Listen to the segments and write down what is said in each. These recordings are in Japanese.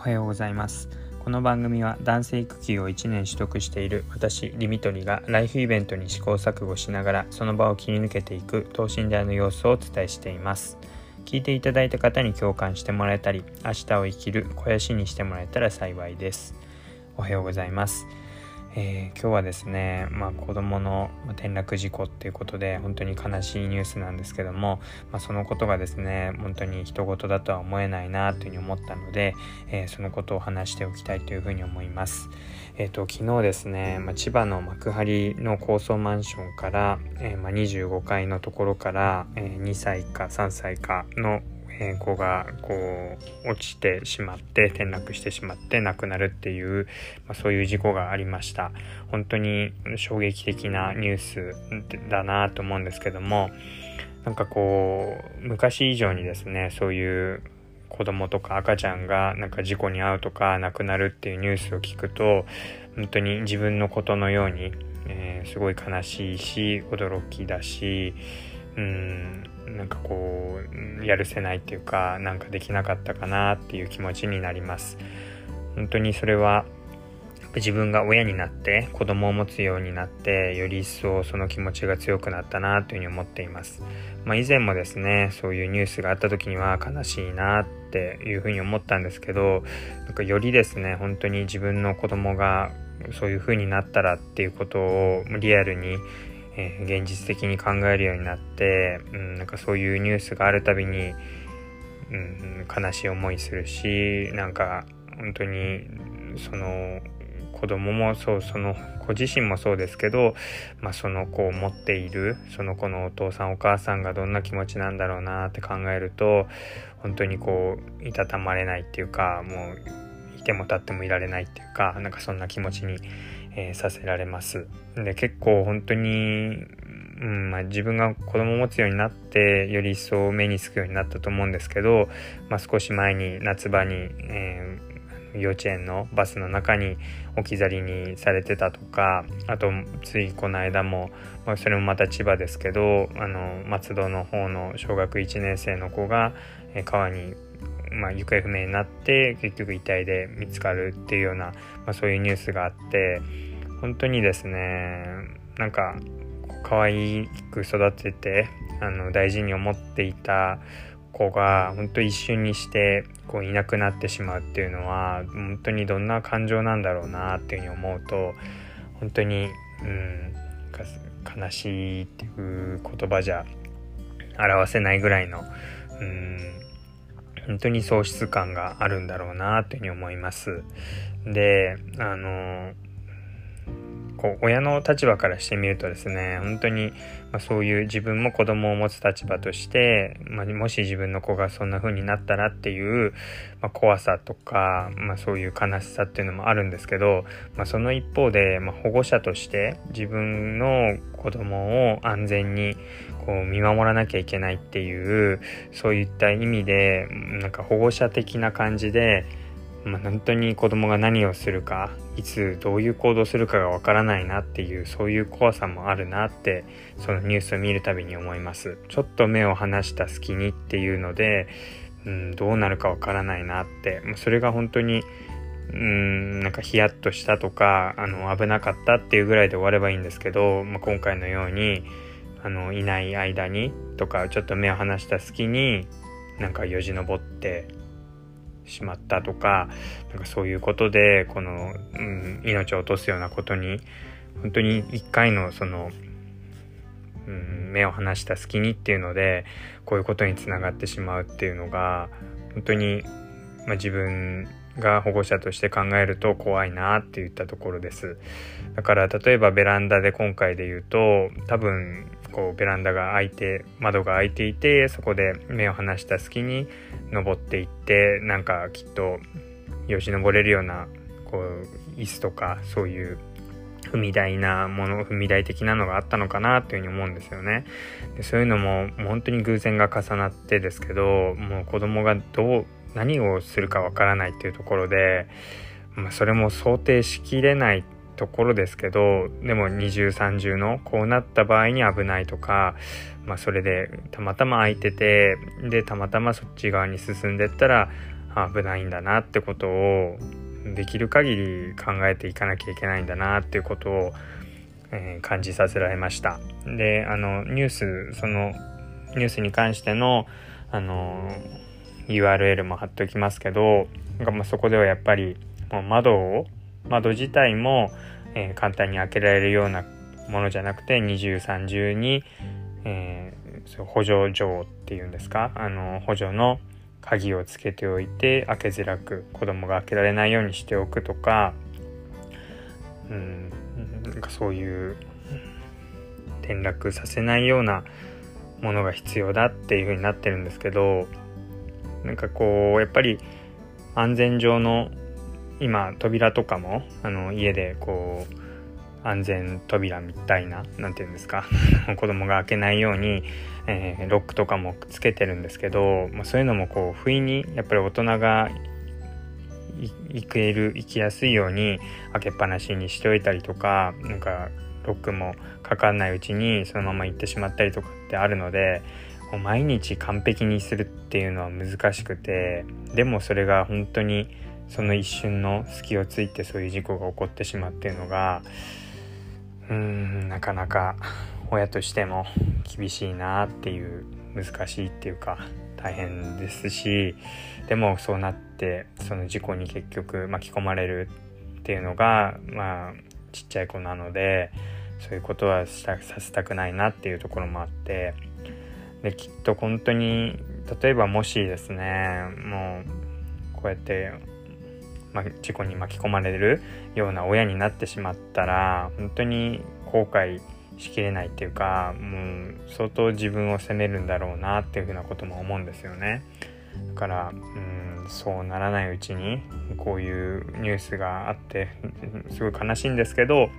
おはようございます。この番組は男性育休を1年取得している私リミトリがライフイベントに試行錯誤しながらその場を切り抜けていく等身大の様子をお伝えしています。聞いていただいた方に共感してもらえたり、明日を生きる肥やしにしてもらえたら幸いです。おはようございます。今日はですね、子供の転落事故っていうことで本当に悲しいニュースなんですけども、そのことがですね本当に人事だとは思えないなというふうに思ったので、そのことを話しておきたいというふうに思います。昨日ですね、千葉の幕張の高層マンションから、25階のところから、2歳か3歳かの子が落ちてしまって転落してしまって亡くなるっていう、そういう事故がありました。本当に衝撃的なニュースだなと思うんですけども、昔以上にですねそういう子供とか赤ちゃんが事故に遭うとか亡くなるっていうニュースを聞くと本当に自分のことのように、すごい悲しいし驚きだし、やるせないっていうかできなかったかなっていう気持ちになります。本当にそれは自分が親になって子供を持つようになってより一層その気持ちが強くなったなというふうに思っています。以前もですねそういうニュースがあった時には悲しいなっていうふうに思ったんですけど、よりですね本当に自分の子供がそういうふうになったらっていうことをリアルに現実的に考えるようになって、そういうニュースがあるたびに、悲しい思いするし、本当にその子供もそうその子自身もそうですけど、その子を持っているその子のお父さんお母さんがどんな気持ちなんだろうなって考えると本当にいたたまれないっていうか、もういても立ってもいられないっていうか、そんな気持ちにさせられます。で結構本当に、自分が子供を持つようになってより一層目につくようになったと思うんですけど、少し前に夏場に、幼稚園のバスの中に置き去りにされてたとか、あとついこの間も、それもまた千葉ですけど松戸の方の小学1年生の子が、川に行方不明になって結局遺体で見つかるっていうような、そういうニュースがあって、本当にですね可愛く育てて大事に思っていた子が本当一瞬にしていなくなってしまうっていうのは本当にどんな感情なんだろうなっていうふうに思うと、本当に、悲しいっていう言葉じゃ表せないぐらいの本当に喪失感があるんだろうなというふうに思います。で、親の立場からしてみるとですね、本当に、そういう自分も子供を持つ立場として、もし自分の子がそんな風になったらっていう、怖さとか、そういう悲しさっていうのもあるんですけど、その一方で、保護者として自分の子供を安全に見守らなきゃいけないっていうそういった意味で保護者的な感じで、本当に子供が何をするかいつどういう行動するかがわからないなっていうそういう怖さもあるなってそのニュースを見るたびに思います。ちょっと目を離した隙にっていうので、どうなるかわからないなって、それが本当にヒヤッとしたとか危なかったっていうぐらいで終わればいいんですけど、今回のようにいない間にとかちょっと目を離した隙によじ登ってしまったとか、そういうことで命を落とすようなことに本当に一回のその、目を離した隙にっていうのでこういうことにつながってしまうっていうのが本当に、自分が保護者として考えると怖いなって言ったところです。だから例えばベランダで今回で言うと多分ベランダが開いて窓が開いていてそこで目を離した隙に登っていってきっとよじ登れるような椅子とかそういう踏み台的なのがあったのかなというふうに思うんですよね。でそういうのも本当に偶然が重なってですけど、もう子供が何をするかわからないっていうところで、それも想定しきれないところですけど、でも二重三重のこうなった場合に危ないとか、それでたまたま空いててでたまたまそっち側に進んでったら危ないんだなってことをできる限り考えていかなきゃいけないんだなっていうことを、感じさせられました。で、そのニュースに関しての、URL も貼っておきますけど、そこではやっぱりもう窓自体も、簡単に開けられるようなものじゃなくて、二重三重に、補助錠っていうんですか、補助の鍵をつけておいて、開けづらく子供が開けられないようにしておくとか、そういう転落させないようなものが必要だっていう風になってるんですけど、やっぱり安全上の今扉とかも家で安全扉みたいな、なんていうんですか子供が開けないように、ロックとかもつけてるんですけど、そういうのも不意にやっぱり大人が行きやすいように開けっぱなしにしておいたりとか、ロックもかかんないうちにそのまま行ってしまったりとかってあるので、毎日完璧にするっていうのは難しくて、でもそれが本当にその一瞬の隙をついてそういう事故が起こってしまうっていうのが、なかなか親としても厳しいなっていう、難しいっていうか大変ですし、でもそうなってその事故に結局巻き込まれるっていうのが、ちっちゃい子なので、そういうことはさせたくないなっていうところもあって、できっと本当に例えばもしですね、もうこうやって事故に巻き込まれるような親になってしまったら、本当に後悔しきれないっていうか、もう相当自分を責めるんだろうなっていうふうなことも思うんですよね。だから、そうならないうちに、こういうニュースがあってすごい悲しいんですけど、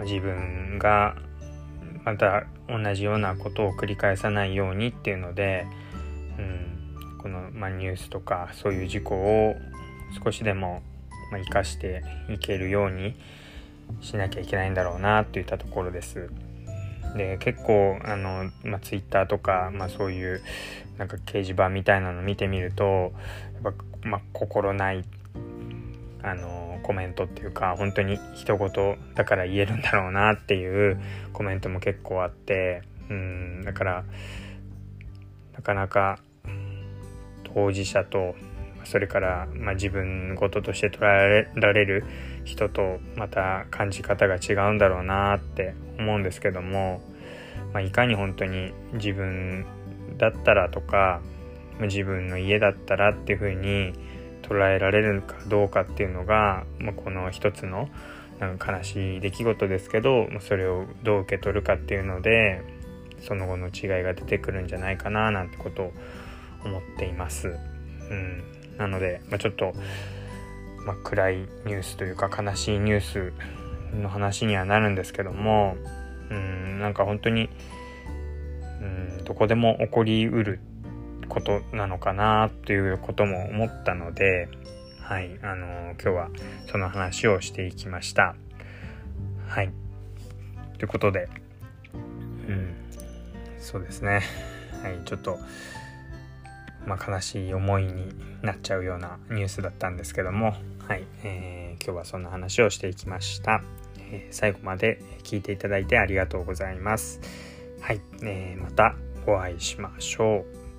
自分がまた同じようなことを繰り返さないようにっていうので、この、ニュースとかそういう事故を少しでも生かしていけるようにしなきゃいけないんだろうなといったところです。で、結構ツイッターとか、そういう掲示板みたいなの見てみると、やっぱ、心ないコメントっていうか、本当に人事だから言えるんだろうなっていうコメントも結構あって、だからなかなか当事者と、それから、自分事として捉えられる人とまた感じ方が違うんだろうなって思うんですけども、いかに本当に自分だったらとか、自分の家だったらっていう風に捉えられるかどうかっていうのが、この一つの悲しい出来事ですけど、それをどう受け取るかっていうので、その後の違いが出てくるんじゃないかななんてことを思っています。なので、ちょっと、暗いニュースというか悲しいニュースの話にはなるんですけども、本当に、どこでも起こりうることなのかなということも思ったので、はい、今日はその話をしていきました。はい、ということで、そうですね、はい、ちょっと。悲しい思いになっちゃうようなニュースだったんですけども、はい、今日はそんな話をしていきました。最後まで聞いていただいてありがとうございます。はい、またお会いしましょう。